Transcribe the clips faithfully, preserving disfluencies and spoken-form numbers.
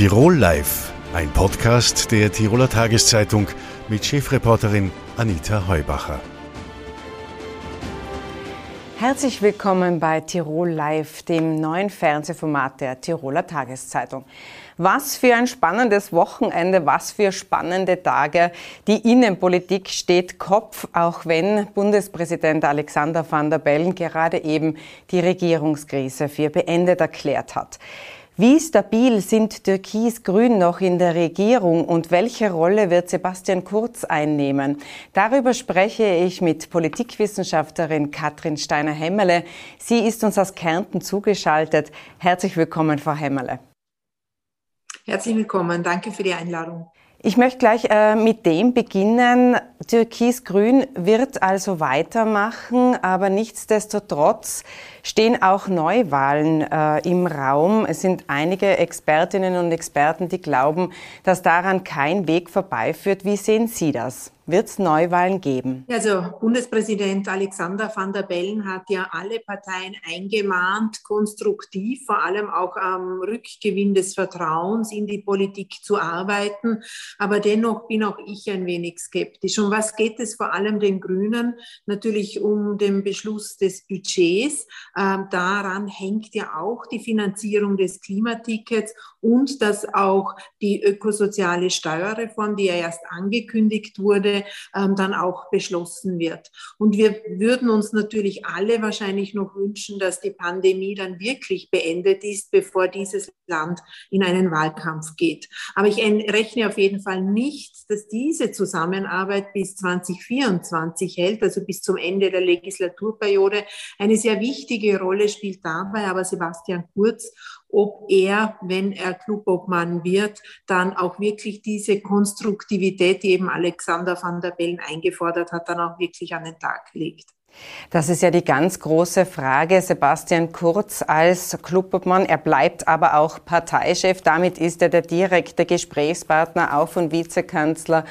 Tirol Live, ein Podcast der Tiroler Tageszeitung mit Chefreporterin Anita Heubacher. Herzlich willkommen bei Tirol Live, dem neuen Fernsehformat der Tiroler Tageszeitung. Was für ein spannendes Wochenende, was für spannende Tage. Die Innenpolitik steht Kopf, auch wenn Bundespräsident Alexander Van der Bellen gerade eben die Regierungskrise für beendet erklärt hat. Wie stabil sind Türkis-Grün noch in der Regierung und welche Rolle wird Sebastian Kurz einnehmen? Darüber spreche ich mit Politikwissenschaftlerin Katrin Stainer-Hämmerle. Sie ist uns aus Kärnten zugeschaltet. Herzlich willkommen, Frau Hämmerle. Herzlich willkommen. Danke für die Einladung. Ich möchte gleich äh, mit dem beginnen. Türkis-Grün wird also weitermachen, aber nichtsdestotrotz stehen auch Neuwahlen äh, im Raum. Es sind einige Expertinnen und Experten, die glauben, dass daran kein Weg vorbeiführt. Wie sehen Sie das? Wird es Neuwahlen geben? Also Bundespräsident Alexander Van der Bellen hat ja alle Parteien eingemahnt, konstruktiv, vor allem auch am Rückgewinn des Vertrauens in die Politik zu arbeiten. Aber dennoch bin auch ich ein wenig skeptisch. Um was geht es vor allem den Grünen? Natürlich um den Beschluss des Budgets. Ähm, daran hängt ja auch die Finanzierung des Klimatickets und dass auch die ökosoziale Steuerreform, die ja erst angekündigt wurde, dann auch beschlossen wird. Und wir würden uns natürlich alle wahrscheinlich noch wünschen, dass die Pandemie dann wirklich beendet ist, bevor dieses Land in einen Wahlkampf geht. Aber ich rechne auf jeden Fall nicht, dass diese Zusammenarbeit bis zwanzig vierundzwanzig hält, also bis zum Ende der Legislaturperiode. Eine sehr wichtige Rolle spielt dabei aber Sebastian Kurz, ob er, wenn er Klubobmann wird, dann auch wirklich diese Konstruktivität, die eben Alexander Van der Bellen eingefordert hat, dann auch wirklich an den Tag legt. Das ist ja die ganz große Frage. Sebastian Kurz als Klubobmann, er bleibt aber auch Parteichef. Damit ist er der direkte Gesprächspartner auch von Vizekanzler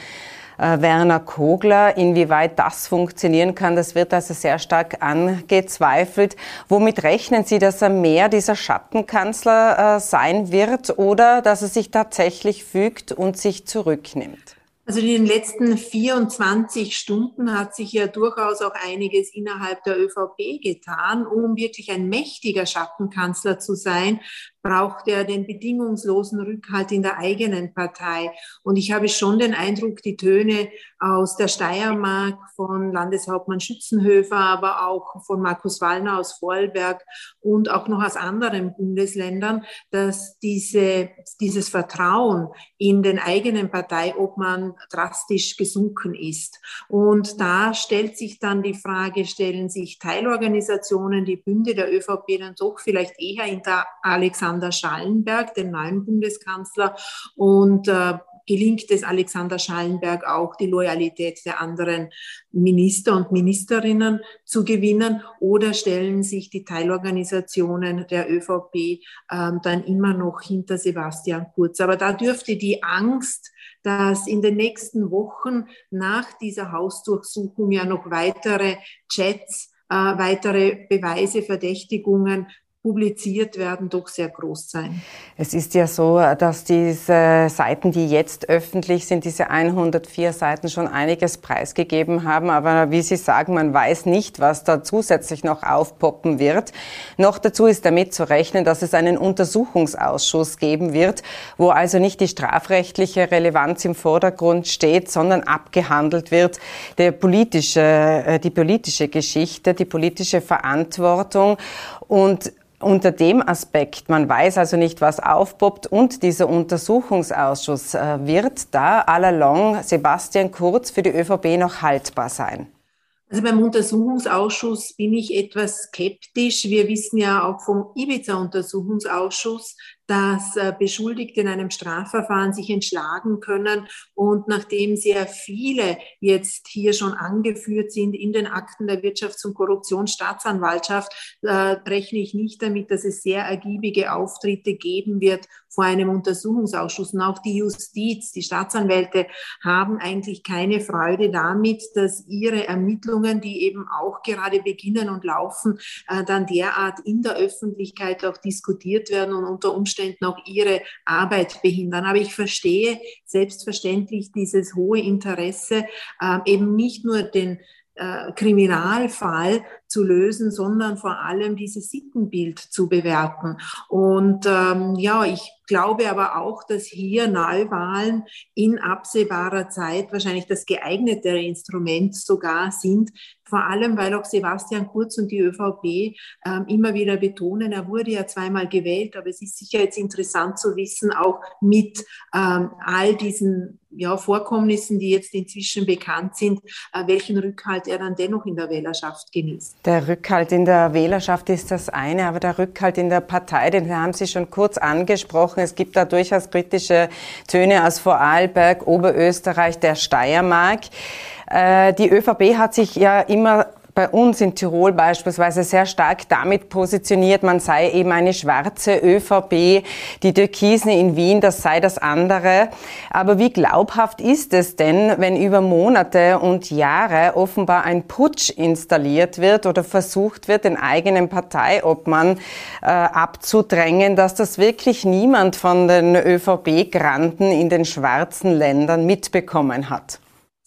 Werner Kogler. Inwieweit das funktionieren kann, das wird also sehr stark angezweifelt. Womit rechnen Sie, dass er mehr dieser Schattenkanzler sein wird oder dass er sich tatsächlich fügt und sich zurücknimmt? Also in den letzten vierundzwanzig Stunden hat sich ja durchaus auch einiges innerhalb der ÖVP getan. Um wirklich ein mächtiger Schattenkanzler zu sein, braucht er den bedingungslosen Rückhalt in der eigenen Partei. Und ich habe schon den Eindruck, die Töne aus der Steiermark von Landeshauptmann Schützenhöfer, aber auch von Markus Wallner aus Vorarlberg und auch noch aus anderen Bundesländern, dass diese, dieses Vertrauen in den eigenen Parteiobmann drastisch gesunken ist. Und da stellt sich dann die Frage, stellen sich Teilorganisationen, die Bünde der ÖVP dann doch vielleicht eher hinter Alexander Schallenberg, den neuen Bundeskanzler, und äh, gelingt es Alexander Schallenberg auch, die Loyalität der anderen Minister und Ministerinnen zu gewinnen, oder stellen sich die Teilorganisationen der ÖVP äh, dann immer noch hinter Sebastian Kurz. Aber da dürfte die Angst, dass in den nächsten Wochen nach dieser Hausdurchsuchung ja noch weitere Chats, äh, weitere Beweise, Verdächtigungen publiziert werden, doch sehr groß sein. Es ist ja so, dass diese Seiten, die jetzt öffentlich sind, diese hundertvier Seiten schon einiges preisgegeben haben. Aber wie Sie sagen, man weiß nicht, was da zusätzlich noch aufpoppen wird. Noch dazu ist damit zu rechnen, dass es einen Untersuchungsausschuss geben wird, wo also nicht die strafrechtliche Relevanz im Vordergrund steht, sondern abgehandelt wird der politische, die politische Geschichte, die politische Verantwortung. Und unter dem Aspekt, man weiß also nicht, was aufpoppt, und dieser Untersuchungsausschuss wird da à la longue Sebastian Kurz für die ÖVP noch haltbar sein. Also beim Untersuchungsausschuss bin ich etwas skeptisch. Wir wissen ja auch vom Ibiza-Untersuchungsausschuss, dass Beschuldigte in einem Strafverfahren sich entschlagen können. Und nachdem sehr viele jetzt hier schon angeführt sind in den Akten der Wirtschafts- und Korruptionsstaatsanwaltschaft, äh, rechne ich nicht damit, dass es sehr ergiebige Auftritte geben wird vor einem Untersuchungsausschuss. Und auch die Justiz, die Staatsanwälte haben eigentlich keine Freude damit, dass ihre Ermittlungen, die eben auch gerade beginnen und laufen, äh, dann derart in der Öffentlichkeit auch diskutiert werden und unter Umständen Umständen auch ihre Arbeit behindern. Aber ich verstehe selbstverständlich dieses hohe Interesse, äh, eben nicht nur den äh, Kriminalfall zu lösen, sondern vor allem dieses Sittenbild zu bewerten. Und ähm, ja, ich glaube aber auch, dass hier Neuwahlen in absehbarer Zeit wahrscheinlich das geeignetere Instrument sogar sind, vor allem, weil auch Sebastian Kurz und die ÖVP ähm, immer wieder betonen, er wurde ja zweimal gewählt, aber es ist sicher jetzt interessant zu wissen, auch mit ähm, all diesen ja, Vorkommnissen, die jetzt inzwischen bekannt sind, äh, welchen Rückhalt er dann dennoch in der Wählerschaft genießt. Der Rückhalt in der Wählerschaft ist das eine, aber der Rückhalt in der Partei, den haben Sie schon kurz angesprochen. Es gibt da durchaus kritische Töne aus Vorarlberg, Oberösterreich, der Steiermark. Äh, die ÖVP hat sich ja immer bei uns in Tirol beispielsweise sehr stark damit positioniert, man sei eben eine schwarze ÖVP, die Türkisen in Wien, das sei das andere. Aber wie glaubhaft ist es denn, wenn über Monate und Jahre offenbar ein Putsch installiert wird oder versucht wird, den eigenen Parteiobmann äh, abzudrängen, dass das wirklich niemand von den ÖVP-Granden in den schwarzen Ländern mitbekommen hat?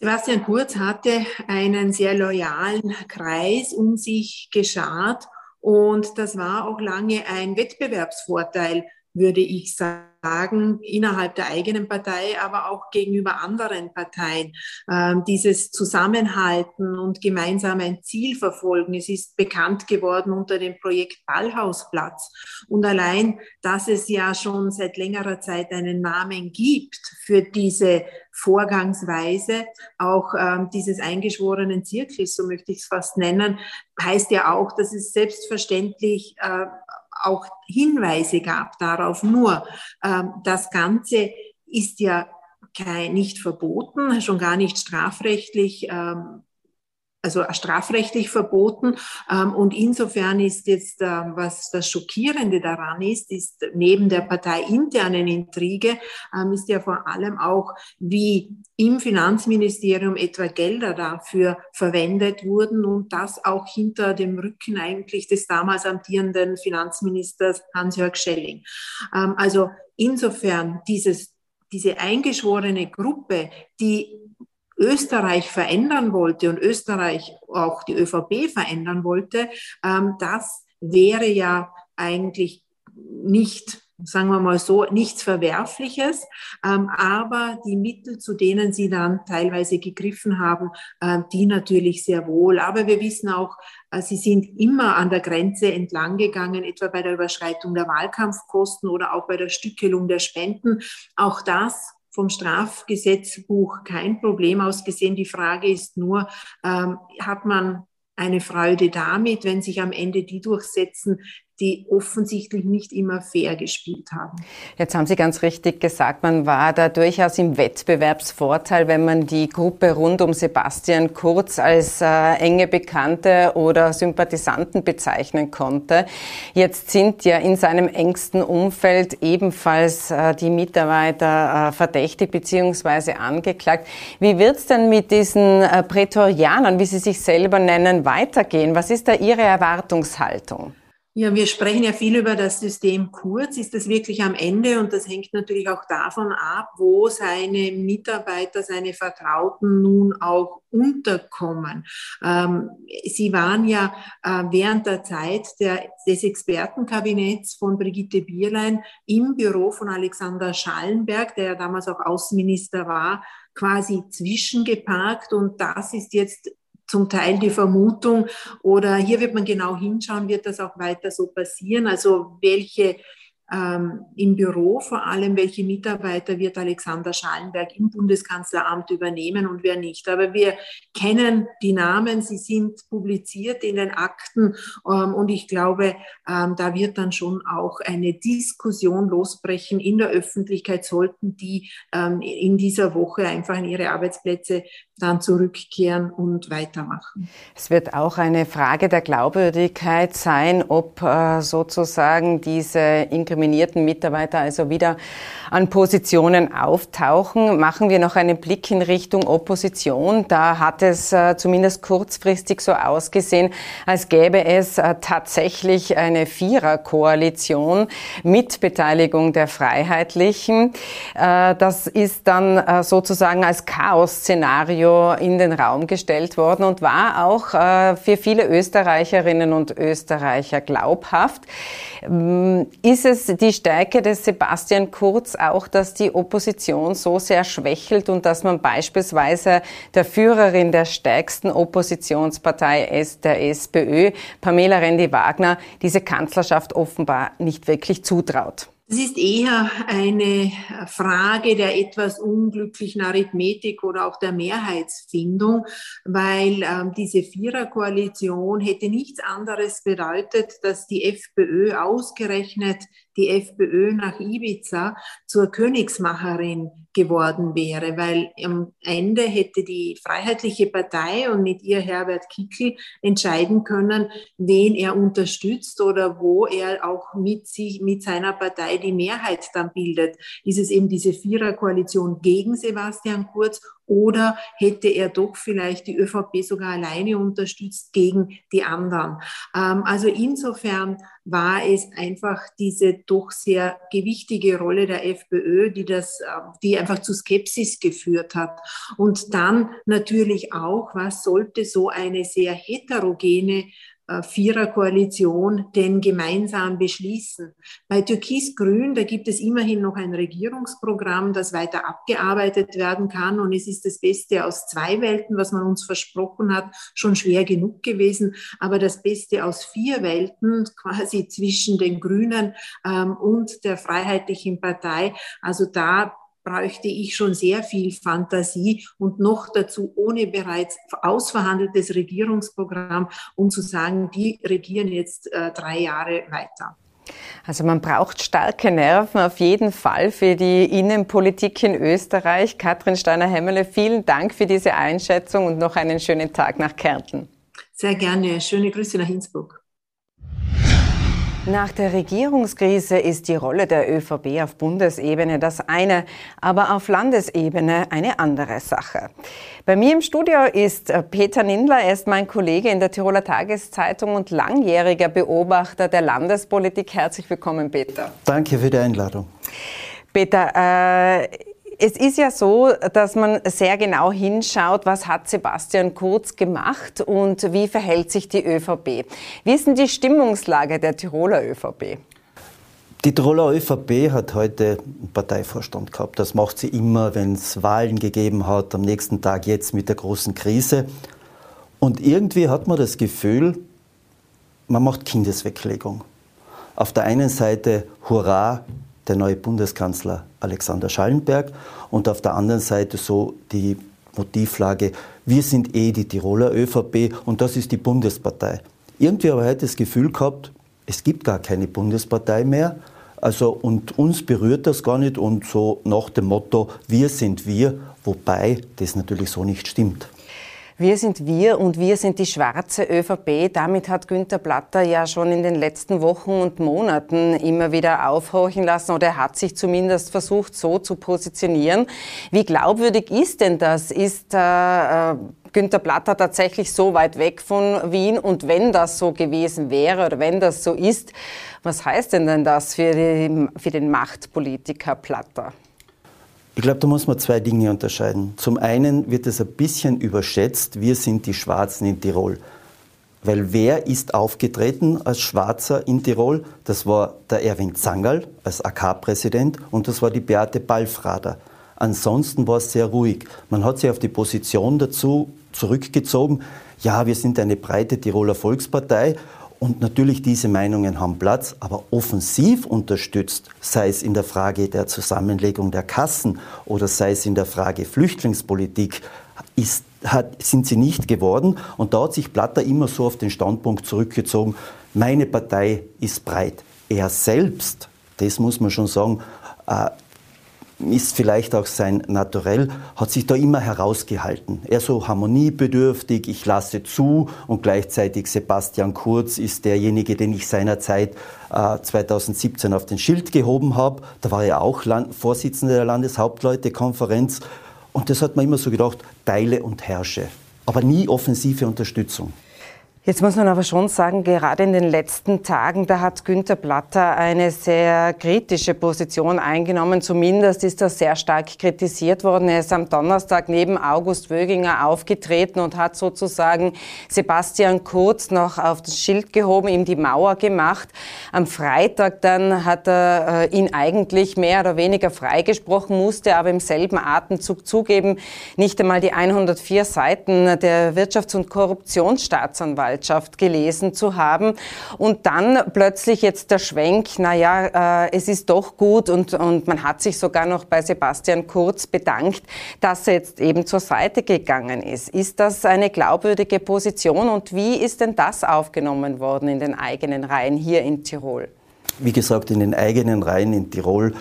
Sebastian Kurz hatte einen sehr loyalen Kreis um sich geschart und das war auch lange ein Wettbewerbsvorteil, würde ich sagen, innerhalb der eigenen Partei, aber auch gegenüber anderen Parteien. Ähm, dieses Zusammenhalten und gemeinsam ein Ziel verfolgen, es ist bekannt geworden unter dem Projekt Ballhausplatz. Und allein, dass es ja schon seit längerer Zeit einen Namen gibt für diese Vorgangsweise, auch ähm, dieses eingeschworenen Zirkels, so möchte ich es fast nennen, heißt ja auch, dass es selbstverständlich äh, auch Hinweise gab darauf. Nur ähm, das Ganze ist ja kein, nicht verboten, schon gar nicht strafrechtlich, ähm, also strafrechtlich verboten. Ähm, und insofern ist jetzt, ähm, was das Schockierende daran ist, ist neben der parteiinternen Intrige, ähm, ist ja vor allem auch, wie im Finanzministerium etwa Gelder dafür verwendet wurden und das auch hinter dem Rücken eigentlich des damals amtierenden Finanzministers Hans-Jörg Schelling. Ähm, also insofern dieses, diese eingeschworene Gruppe, die Österreich verändern wollte und Österreich auch die ÖVP verändern wollte, ähm, das wäre ja eigentlich nicht, sagen wir mal so, nichts Verwerfliches, ähm, aber die Mittel, zu denen sie dann teilweise gegriffen haben, äh, die natürlich sehr wohl. Aber wir wissen auch, äh, sie sind immer an der Grenze entlang gegangen, etwa bei der Überschreitung der Wahlkampfkosten oder auch bei der Stückelung der Spenden. Auch das vom Strafgesetzbuch kein Problem aus gesehen. Die Frage ist nur, ähm, hat man eine Freude damit, wenn sich am Ende die durchsetzen, die offensichtlich nicht immer fair gespielt haben. Jetzt haben Sie ganz richtig gesagt, man war da durchaus im Wettbewerbsvorteil, wenn man die Gruppe rund um Sebastian Kurz als äh, enge Bekannte oder Sympathisanten bezeichnen konnte. Jetzt sind ja in seinem engsten Umfeld ebenfalls äh, die Mitarbeiter äh, verdächtigt bzw. angeklagt. Wie wird es denn mit diesen äh, Prätorianern, wie sie sich selber nennen, weitergehen? Was ist da Ihre Erwartungshaltung? Ja, wir sprechen ja viel über das System Kurz. Ist das wirklich am Ende? Und das hängt natürlich auch davon ab, wo seine Mitarbeiter, seine Vertrauten nun auch unterkommen. Ähm, sie waren ja äh, während der Zeit der, des Expertenkabinetts von Brigitte Bierlein im Büro von Alexander Schallenberg, der ja damals auch Außenminister war, quasi zwischengeparkt. Und das ist jetzt zum Teil die Vermutung, oder hier wird man genau hinschauen, wird das auch weiter so passieren, also welche ähm, im Büro vor allem, welche Mitarbeiter wird Alexander Schallenberg im Bundeskanzleramt übernehmen und wer nicht. Aber wir kennen die Namen, sie sind publiziert in den Akten ähm, und ich glaube, ähm, da wird dann schon auch eine Diskussion losbrechen in der Öffentlichkeit, sollten die ähm, in dieser Woche einfach in ihre Arbeitsplätze dann zurückkehren und weitermachen. Es wird auch eine Frage der Glaubwürdigkeit sein, ob äh, sozusagen diese Inkriminierung nominierten Mitarbeiter also wieder an Positionen auftauchen. Machen wir noch einen Blick in Richtung Opposition. Da hat es äh, zumindest kurzfristig so ausgesehen, als gäbe es äh, tatsächlich eine Viererkoalition mit Beteiligung der Freiheitlichen. Äh, das ist dann äh, sozusagen als Chaos-Szenario in den Raum gestellt worden und war auch äh, für viele Österreicherinnen und Österreicher glaubhaft. Ist es die Stärke des Sebastian Kurz auch, dass die Opposition so sehr schwächelt und dass man beispielsweise der Führerin der stärksten Oppositionspartei, der SPÖ, Pamela Rendi-Wagner, diese Kanzlerschaft offenbar nicht wirklich zutraut? Es ist eher eine Frage der etwas unglücklichen Arithmetik oder auch der Mehrheitsfindung, weil ähm, diese Viererkoalition hätte nichts anderes bedeutet, dass die FPÖ ausgerechnet die FPÖ nach Ibiza zur Königsmacherin geworden wäre, weil am Ende hätte die Freiheitliche Partei und mit ihr Herbert Kickl entscheiden können, wen er unterstützt oder wo er auch mit sich, mit seiner Partei die Mehrheit dann bildet. Ist es eben diese Viererkoalition gegen Sebastian Kurz? Oder hätte er doch vielleicht die ÖVP sogar alleine unterstützt gegen die anderen? Also insofern war es einfach diese doch sehr gewichtige Rolle der FPÖ, die das, die einfach zu Skepsis geführt hat. Und dann natürlich auch, was sollte so eine sehr heterogene Viererkoalition denn gemeinsam beschließen? Bei Türkis-Grün, da gibt es immerhin noch ein Regierungsprogramm, das weiter abgearbeitet werden kann, und es ist das Beste aus zwei Welten, was man uns versprochen hat, schon schwer genug gewesen, aber das Beste aus vier Welten, quasi zwischen den Grünen ähm, und der Freiheitlichen Partei, also da bräuchte ich schon sehr viel Fantasie und noch dazu ohne bereits ausverhandeltes Regierungsprogramm, um zu sagen, die regieren jetzt äh, drei Jahre weiter. Also man braucht starke Nerven auf jeden Fall für die Innenpolitik in Österreich. Katrin Stainer-Hämmerle, vielen Dank für diese Einschätzung und noch einen schönen Tag nach Kärnten. Sehr gerne. Schöne Grüße nach Innsbruck. Nach der Regierungskrise ist die Rolle der ÖVP auf Bundesebene das eine, aber auf Landesebene eine andere Sache. Bei mir im Studio ist Peter Nindler, er ist mein Kollege in der Tiroler Tageszeitung und langjähriger Beobachter der Landespolitik. Herzlich willkommen, Peter. Danke für die Einladung. Peter, äh, es ist ja so, dass man sehr genau hinschaut, was hat Sebastian Kurz gemacht und wie verhält sich die ÖVP. Wie ist denn die Stimmungslage der Tiroler ÖVP? Die Tiroler ÖVP hat heute einen Parteivorstand gehabt. Das macht sie immer, wenn es Wahlen gegeben hat, am nächsten Tag jetzt mit der großen Krise. Und irgendwie hat man das Gefühl, man macht Kindesweglegung. Auf der einen Seite, hurra, der neue Bundeskanzler Alexander Schallenberg, und auf der anderen Seite so die Motivlage, wir sind eh die Tiroler ÖVP und das ist die Bundespartei. Irgendwie habe ich heute das Gefühl gehabt, es gibt gar keine Bundespartei mehr, also und uns berührt das gar nicht, und so nach dem Motto, wir sind wir, wobei das natürlich so nicht stimmt. Wir sind wir und wir sind die schwarze ÖVP. Damit hat Günter Platter ja schon in den letzten Wochen und Monaten immer wieder aufhorchen lassen, oder er hat sich zumindest versucht, so zu positionieren. Wie glaubwürdig ist denn das? Ist äh, Günter Platter tatsächlich so weit weg von Wien? Und wenn das so gewesen wäre oder wenn das so ist, was heißt denn denn das für, die, für den Machtpolitiker Platter? Ich glaube, da muss man zwei Dinge unterscheiden. Zum einen wird es ein bisschen überschätzt, wir sind die Schwarzen in Tirol. Weil wer ist aufgetreten als Schwarzer in Tirol? Das war der Erwin Zangerl als A K-Präsident und das war die Beate Palfrader. Ansonsten war es sehr ruhig. Man hat sich auf die Position dazu zurückgezogen, ja, wir sind eine breite Tiroler Volkspartei. Und natürlich, diese Meinungen haben Platz, aber offensiv unterstützt, sei es in der Frage der Zusammenlegung der Kassen oder sei es in der Frage Flüchtlingspolitik, ist, hat, sind sie nicht geworden. Und da hat sich Platter immer so auf den Standpunkt zurückgezogen, meine Partei ist breit. Er selbst, das muss man schon sagen, äh, ist vielleicht auch sein Naturell, hat sich da immer herausgehalten. Er so harmoniebedürftig, ich lasse zu, und gleichzeitig Sebastian Kurz ist derjenige, den ich seinerzeit äh, zweitausendsiebzehn auf den Schild gehoben habe. Da war er auch Land- Vorsitzender der Landeshauptleutekonferenz. Und das hat man immer so gedacht, teile und herrsche, aber nie offensive Unterstützung. Jetzt muss man aber schon sagen, gerade in den letzten Tagen, da hat Günter Platter eine sehr kritische Position eingenommen. Zumindest ist das sehr stark kritisiert worden. Er ist am Donnerstag neben August Wöginger aufgetreten und hat sozusagen Sebastian Kurz noch auf das Schild gehoben, ihm die Mauer gemacht. Am Freitag dann hat er ihn eigentlich mehr oder weniger freigesprochen, musste aber im selben Atemzug zugeben, nicht einmal die hundertvier Seiten der Wirtschafts- und Korruptionsstaatsanwaltschaft gelesen zu haben. Und dann plötzlich jetzt der Schwenk, naja, äh, es ist doch gut, und, und man hat sich sogar noch bei Sebastian Kurz bedankt, dass er jetzt eben zur Seite gegangen ist. Ist das eine glaubwürdige Position, und wie ist denn das aufgenommen worden in den eigenen Reihen hier in Tirol? Wie gesagt, in den eigenen Reihen in Tirol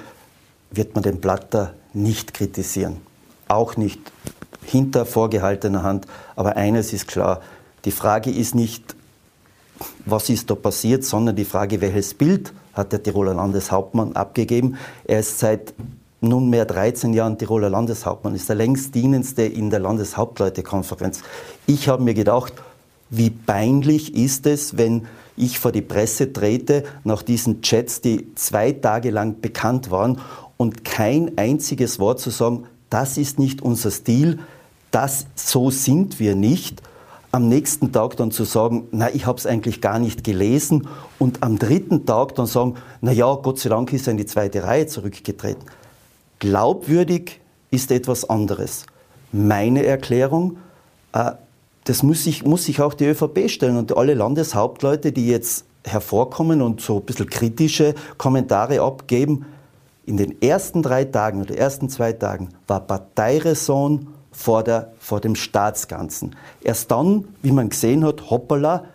wird man den Platter nicht kritisieren. Auch nicht hinter vorgehaltener Hand. Aber eines ist klar, die Frage ist nicht, was ist da passiert, sondern die Frage, welches Bild hat der Tiroler Landeshauptmann abgegeben. Er ist seit nunmehr dreizehn Jahren Tiroler Landeshauptmann, ist der längst dienendste in der Landeshauptleutekonferenz. Ich habe mir gedacht, wie peinlich ist es, wenn ich vor die Presse trete nach diesen Chats, die zwei Tage lang bekannt waren, und kein einziges Wort zu sagen, das ist nicht unser Stil, das, so sind wir nicht. Am nächsten Tag dann zu sagen, na, ich habe es eigentlich gar nicht gelesen, und am dritten Tag dann sagen, na ja, Gott sei Dank ist er in die zweite Reihe zurückgetreten. Glaubwürdig ist etwas anderes. Meine Erklärung, äh, das muss sich muss ich auch die ÖVP stellen und alle Landeshauptleute, die jetzt hervorkommen und so ein bisschen kritische Kommentare abgeben. In den ersten drei Tagen oder ersten zwei Tagen war Parteiräson Vor, der, vor dem Staatsganzen. Erst dann, wie man gesehen hat, hoppala,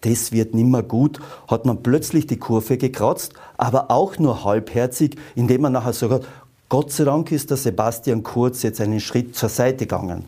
das wird nimmer gut, hat man plötzlich die Kurve gekratzt, aber auch nur halbherzig, indem man nachher sagt, Gott sei Dank ist der Sebastian Kurz jetzt einen Schritt zur Seite gegangen.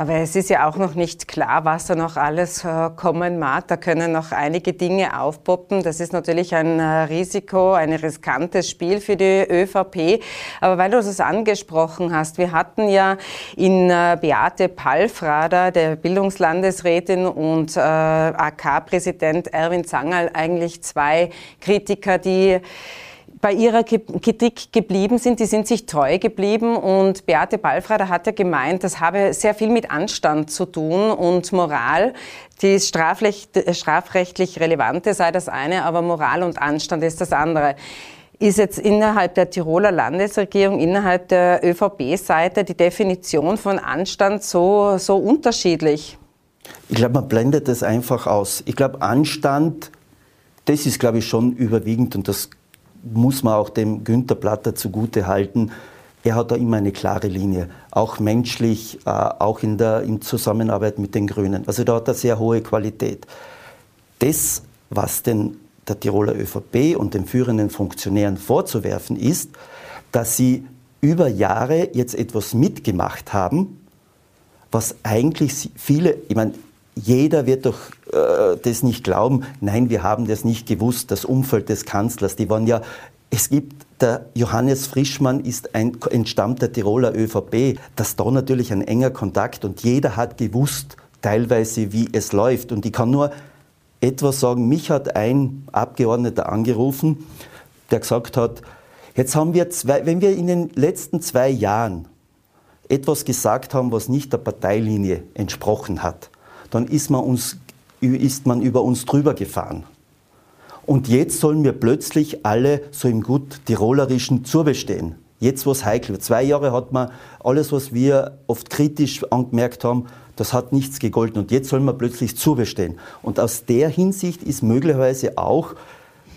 Aber es ist ja auch noch nicht klar, was da noch alles kommen mag. Da können noch einige Dinge aufpoppen. Das ist natürlich ein Risiko, ein riskantes Spiel für die ÖVP. Aber weil du es angesprochen hast, wir hatten ja in Beate Palfrader, der Bildungslandesrätin, und A K-Präsident Erwin Zangerl eigentlich zwei Kritiker, die bei ihrer Kritik geblieben sind, die sind sich treu geblieben, und Beate Palfrader hat ja gemeint, das habe sehr viel mit Anstand zu tun und Moral. Die strafrechtlich relevante sei das eine, aber Moral und Anstand ist das andere. Ist jetzt innerhalb der Tiroler Landesregierung, innerhalb der ÖVP-Seite die Definition von Anstand so, so unterschiedlich? Ich glaube, man blendet das einfach aus. Ich glaube, Anstand, das ist, glaube ich, schon überwiegend, und das muss man auch dem Günter Platter zugute halten. Er hat da immer eine klare Linie, auch menschlich, auch in der in Zusammenarbeit mit den Grünen. Also da hat er sehr hohe Qualität. Das, was denn der Tiroler ÖVP und den führenden Funktionären vorzuwerfen ist, dass sie über Jahre jetzt etwas mitgemacht haben, was eigentlich viele, ich meine, jeder wird doch äh, das nicht glauben. Nein, wir haben das nicht gewusst, das Umfeld des Kanzlers. Die waren ja, es gibt, der Johannes Frischmann ist ein entstammter Tiroler ÖVP. Das da natürlich ein enger Kontakt, und jeder hat gewusst, teilweise, wie es läuft. Und ich kann nur etwas sagen, mich hat ein Abgeordneter angerufen, der gesagt hat, jetzt haben wir zwei, wenn wir in den letzten zwei Jahren etwas gesagt haben, was nicht der Parteilinie entsprochen hat, dann ist man, uns, ist man über uns drüber gefahren. Und jetzt sollen wir plötzlich alle so im gut Tirolerischen zurbestehen. Jetzt was heikel wird. Zwei Jahre hat man alles, was wir oft kritisch angemerkt haben, das hat nichts gegolten. Und jetzt sollen wir plötzlich zurbestehen. Und aus der Hinsicht ist möglicherweise auch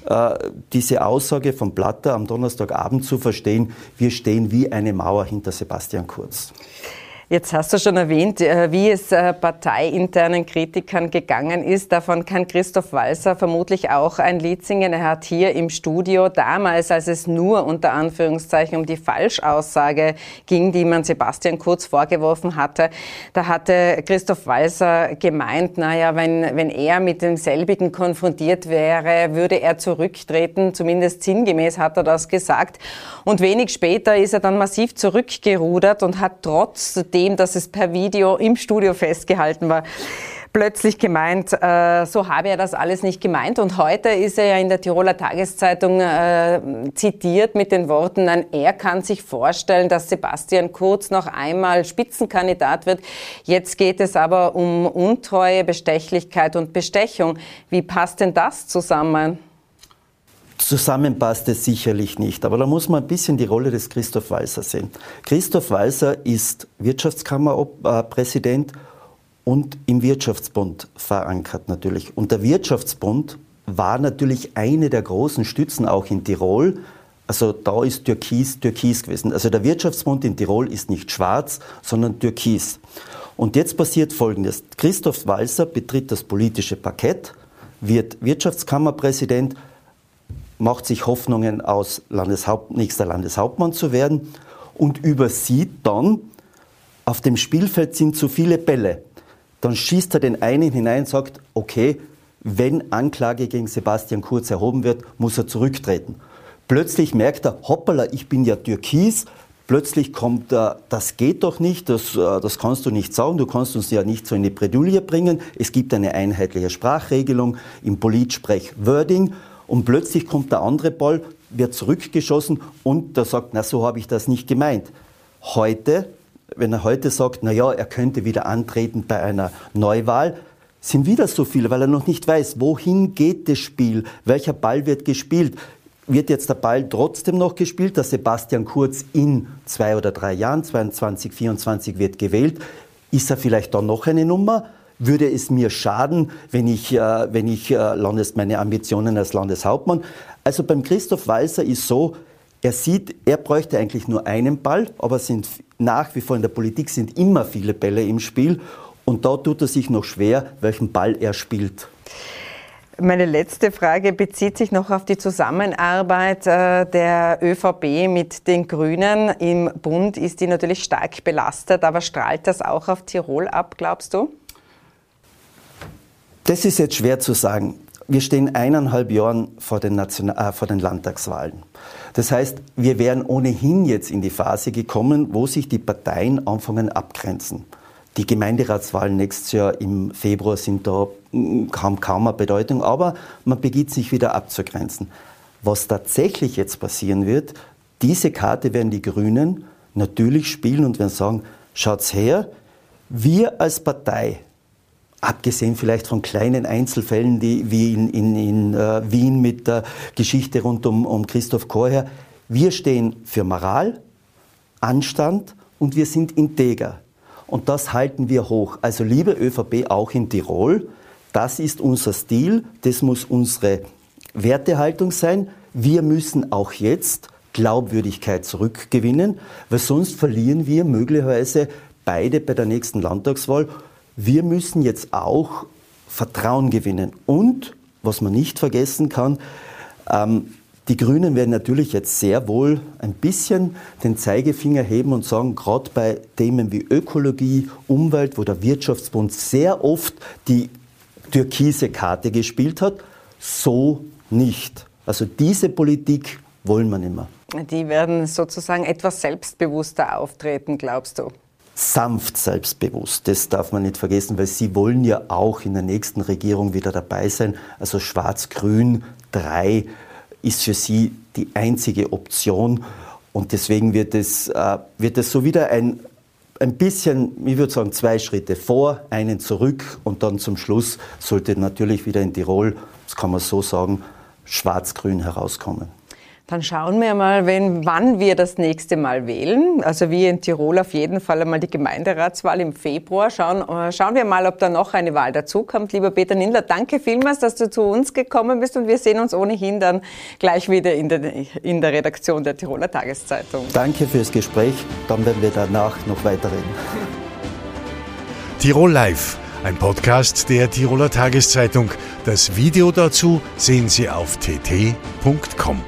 äh, diese Aussage von Platter am Donnerstagabend zu verstehen, wir stehen wie eine Mauer hinter Sebastian Kurz. Jetzt hast du schon erwähnt, wie es parteiinternen Kritikern gegangen ist. Davon kann Christoph Walser vermutlich auch ein Lied singen. Er hat hier im Studio damals, als es nur unter Anführungszeichen um die Falschaussage ging, die man Sebastian Kurz vorgeworfen hatte, da hatte Christoph Walser gemeint, naja, wenn, wenn er mit demselbigen konfrontiert wäre, würde er zurücktreten. Zumindest sinngemäß hat er das gesagt. Und wenig später ist er dann massiv zurückgerudert und hat trotzdem, dass es per Video im Studio festgehalten war, plötzlich gemeint, äh, so habe er das alles nicht gemeint. Und heute ist er ja in der Tiroler Tageszeitung äh, zitiert mit den Worten, nein, er kann sich vorstellen, dass Sebastian Kurz noch einmal Spitzenkandidat wird. Jetzt geht es aber um Untreue, Bestechlichkeit und Bestechung. Wie passt denn das zusammen? Zusammenpasst es sicherlich nicht, aber da muss man ein bisschen die Rolle des Christoph Walser sehen. Christoph Walser ist Wirtschaftskammerpräsident und im Wirtschaftsbund verankert natürlich. Und der Wirtschaftsbund war natürlich eine der großen Stützen auch in Tirol. Also da ist Türkis Türkis gewesen. Also der Wirtschaftsbund in Tirol ist nicht schwarz, sondern Türkis. Und jetzt passiert Folgendes. Christoph Walser betritt das politische Parkett, wird Wirtschaftskammerpräsident, macht sich Hoffnungen aus, Landeshaupt, nächster Landeshauptmann zu werden und übersieht dann, auf dem Spielfeld sind zu viele Bälle. Dann schießt er den einen hinein und sagt, okay, wenn Anklage gegen Sebastian Kurz erhoben wird, muss er zurücktreten. Plötzlich merkt er, hoppala, ich bin ja Türkis. Plötzlich kommt, äh, das geht doch nicht, das, äh, das kannst du nicht sagen, du kannst uns ja nicht so in die Bredouille bringen. Es gibt eine einheitliche Sprachregelung im Politsprech-Wording. Und plötzlich kommt der andere Ball, wird zurückgeschossen und der sagt, na, so habe ich das nicht gemeint. Heute, wenn er heute sagt, na ja, er könnte wieder antreten bei einer Neuwahl, sind wieder so viele, weil er noch nicht weiß, wohin geht das Spiel, welcher Ball wird gespielt. Wird jetzt der Ball trotzdem noch gespielt, dass Sebastian Kurz in zwei oder drei Jahren, zweiundzwanzig, vierundzwanzig wird gewählt, ist er vielleicht dann noch eine Nummer? Würde es mir schaden, wenn ich, äh, wenn ich äh, Landes, meine Ambitionen als Landeshauptmann? Also beim Christoph Walser ist so, er sieht, er bräuchte eigentlich nur einen Ball, aber sind nach wie vor in der Politik sind immer viele Bälle im Spiel und da tut er sich noch schwer, welchen Ball er spielt. Meine letzte Frage bezieht sich noch auf die Zusammenarbeit der ÖVP mit den Grünen. Im Bund ist die natürlich stark belastet, aber strahlt das auch auf Tirol ab, glaubst du? Das ist jetzt schwer zu sagen. Wir stehen eineinhalb Jahren vor den, National- äh, vor den Landtagswahlen. Das heißt, wir wären ohnehin jetzt in die Phase gekommen, wo sich die Parteien anfangen abgrenzen. Die Gemeinderatswahlen nächstes Jahr im Februar sind da kaum, kaum eine Bedeutung, aber man beginnt sich wieder abzugrenzen. Was tatsächlich jetzt passieren wird, diese Karte werden die Grünen natürlich spielen und werden sagen, schaut's her, wir als Partei, abgesehen vielleicht von kleinen Einzelfällen, die wie in, in, in äh, Wien mit der Geschichte rund um, um Christoph Korher. Wir stehen für Moral, Anstand und wir sind integer. Und das halten wir hoch. Also liebe ÖVP, auch in Tirol, das ist unser Stil, das muss unsere Wertehaltung sein. Wir müssen auch jetzt Glaubwürdigkeit zurückgewinnen, weil sonst verlieren wir möglicherweise beide bei der nächsten Landtagswahl. Wir müssen jetzt auch Vertrauen gewinnen. Und, was man nicht vergessen kann, ähm, die Grünen werden natürlich jetzt sehr wohl ein bisschen den Zeigefinger heben und sagen, gerade bei Themen wie Ökologie, Umwelt, wo der Wirtschaftsbund sehr oft die türkise Karte gespielt hat, so nicht. Also diese Politik wollen wir nicht mehr. Die werden sozusagen etwas selbstbewusster auftreten, glaubst du? Sanft selbstbewusst, das darf man nicht vergessen, weil sie wollen ja auch in der nächsten Regierung wieder dabei sein. Also Schwarz-Grün drei ist für sie die einzige Option und deswegen wird es, äh, wird es so wieder ein, ein bisschen, ich würde sagen, zwei Schritte vor, einen zurück und dann zum Schluss sollte natürlich wieder in Tirol, das kann man so sagen, Schwarz-Grün herauskommen. Dann schauen wir mal, wenn, wann wir das nächste Mal wählen. Also wir in Tirol auf jeden Fall einmal die Gemeinderatswahl im Februar. Schauen, schauen wir mal, ob da noch eine Wahl dazukommt. Lieber Peter Nindler, danke vielmals, dass du zu uns gekommen bist. Und wir sehen uns ohnehin dann gleich wieder in der, in der Redaktion der Tiroler Tageszeitung. Danke fürs Gespräch. Dann werden wir danach noch weiterreden. Tirol Live, ein Podcast der Tiroler Tageszeitung. Das Video dazu sehen Sie auf t t punkt com.